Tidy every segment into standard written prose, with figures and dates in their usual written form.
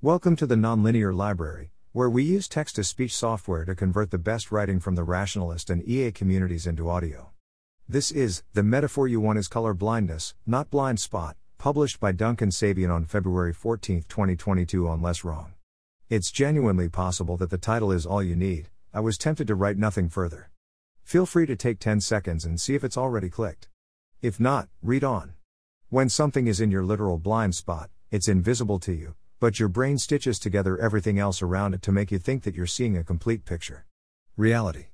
Welcome to the Nonlinear Library, where we use text-to-speech software to convert the best writing from the Rationalist and EA communities into audio. This is The Metaphor You Want Is Color Blindness, Not Blind Spot, published by Duncan Sabien on February 14, 2022 on Less Wrong. It's genuinely possible that the title is all you need. I was tempted to write nothing further. Feel free to take 10 seconds and see if it's already clicked. If not, read on. When something is in your literal blind spot, it's invisible to you, but your brain stitches together everything else around it to make you think that you're seeing a complete picture. Reality.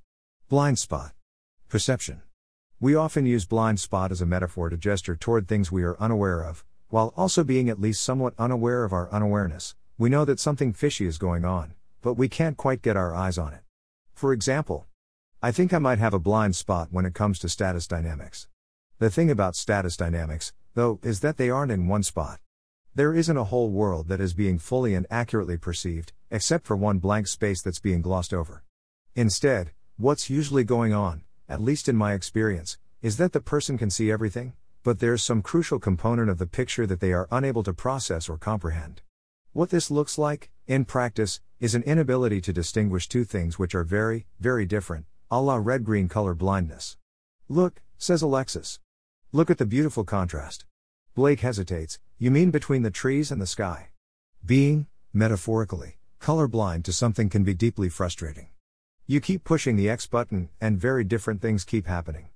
Blind spot. Perception. We often use blind spot as a metaphor to gesture toward things we are unaware of, while also being at least somewhat unaware of our unawareness. We know that something fishy is going on, but we can't quite get our eyes on it. For example, I think I might have a blind spot when it comes to status dynamics. The thing about status dynamics, though, is that they aren't in one spot. There isn't a whole world that is being fully and accurately perceived, except for one blank space that's being glossed over. Instead, what's usually going on, at least in my experience, is that the person can see everything, but there's some crucial component of the picture that they are unable to process or comprehend. What this looks like, in practice, is an inability to distinguish two things which are very, very different, a la red-green color blindness. "Look," says Alexis. "Look at the beautiful contrast." Blake hesitates. "You mean between the trees and the sky?" Being, metaphorically, colorblind to something can be deeply frustrating. You keep pushing the X button, and very different things keep happening.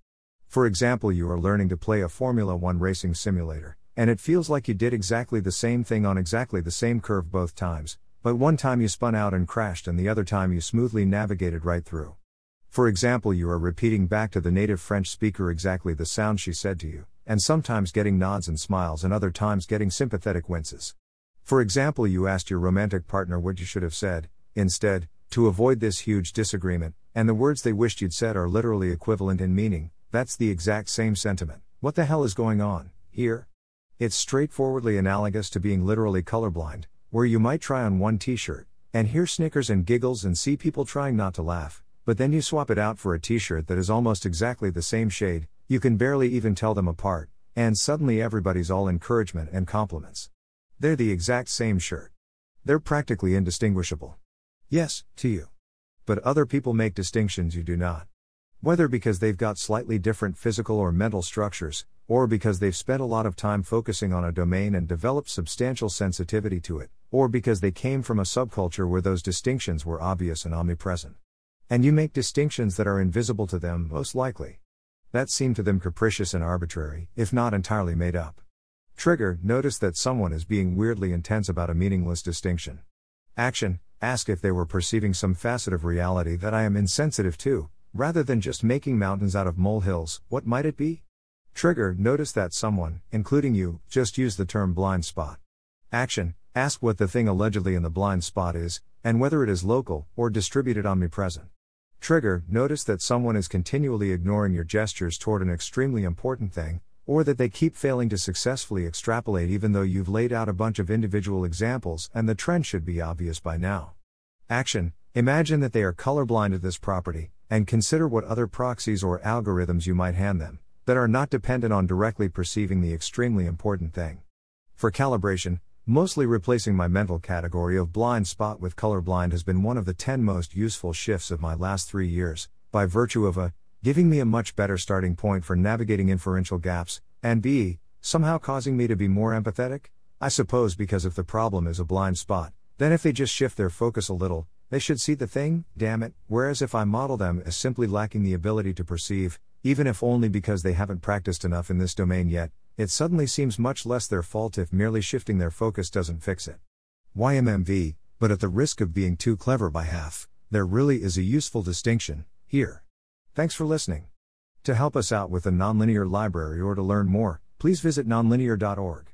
For example, you are learning to play a Formula 1 racing simulator, and it feels like you did exactly the same thing on exactly the same curve both times, but one time you spun out and crashed and the other time you smoothly navigated right through. For example, you are repeating back to the native French speaker exactly the sound she said to you, and sometimes getting nods and smiles and other times getting sympathetic winces. For example, you asked your romantic partner what you should have said, instead, to avoid this huge disagreement, and the words they wished you'd said are literally equivalent in meaning. That's the exact same sentiment. What the hell is going on here? It's straightforwardly analogous to being literally colorblind, where you might try on one t-shirt, and hear snickers and giggles and see people trying not to laugh, but then you swap it out for a t-shirt that is almost exactly the same shade. You can barely even tell them apart, and suddenly everybody's all encouragement and compliments. They're the exact same shirt. They're practically indistinguishable. Yes, to you. But other people make distinctions you do not. Whether because they've got slightly different physical or mental structures, or because they've spent a lot of time focusing on a domain and developed substantial sensitivity to it, or because they came from a subculture where those distinctions were obvious and omnipresent. And you make distinctions that are invisible to them, most likely. That seemed to them capricious and arbitrary, if not entirely made up. Trigger: notice that someone is being weirdly intense about a meaningless distinction. Action: ask if they were perceiving some facet of reality that I am insensitive to, rather than just making mountains out of molehills. What might it be? Trigger: notice that someone, including you, just used the term blind spot. Action: ask what the thing allegedly in the blind spot is, and whether it is local or distributed omnipresent. Trigger: notice that someone is continually ignoring your gestures toward an extremely important thing, or that they keep failing to successfully extrapolate even though you've laid out a bunch of individual examples and the trend should be obvious by now. Action: imagine that they are colorblind to this property, and consider what other proxies or algorithms you might hand them, that are not dependent on directly perceiving the extremely important thing. For calibration, mostly replacing my mental category of blind spot with colorblind has been one of the 10 most useful shifts of my last 3 years, by virtue of a, giving me a much better starting point for navigating inferential gaps, and b, somehow causing me to be more empathetic, I suppose, because if the problem is a blind spot, then if they just shift their focus a little, they should see the thing, damn it, whereas if I model them as simply lacking the ability to perceive, even if only because they haven't practiced enough in this domain yet, it suddenly seems much less their fault if merely shifting their focus doesn't fix it. YMMV, but at the risk of being too clever by half, there really is a useful distinction here. Thanks for listening. To help us out with the Nonlinear Library or to learn more, please visit nonlinear.org.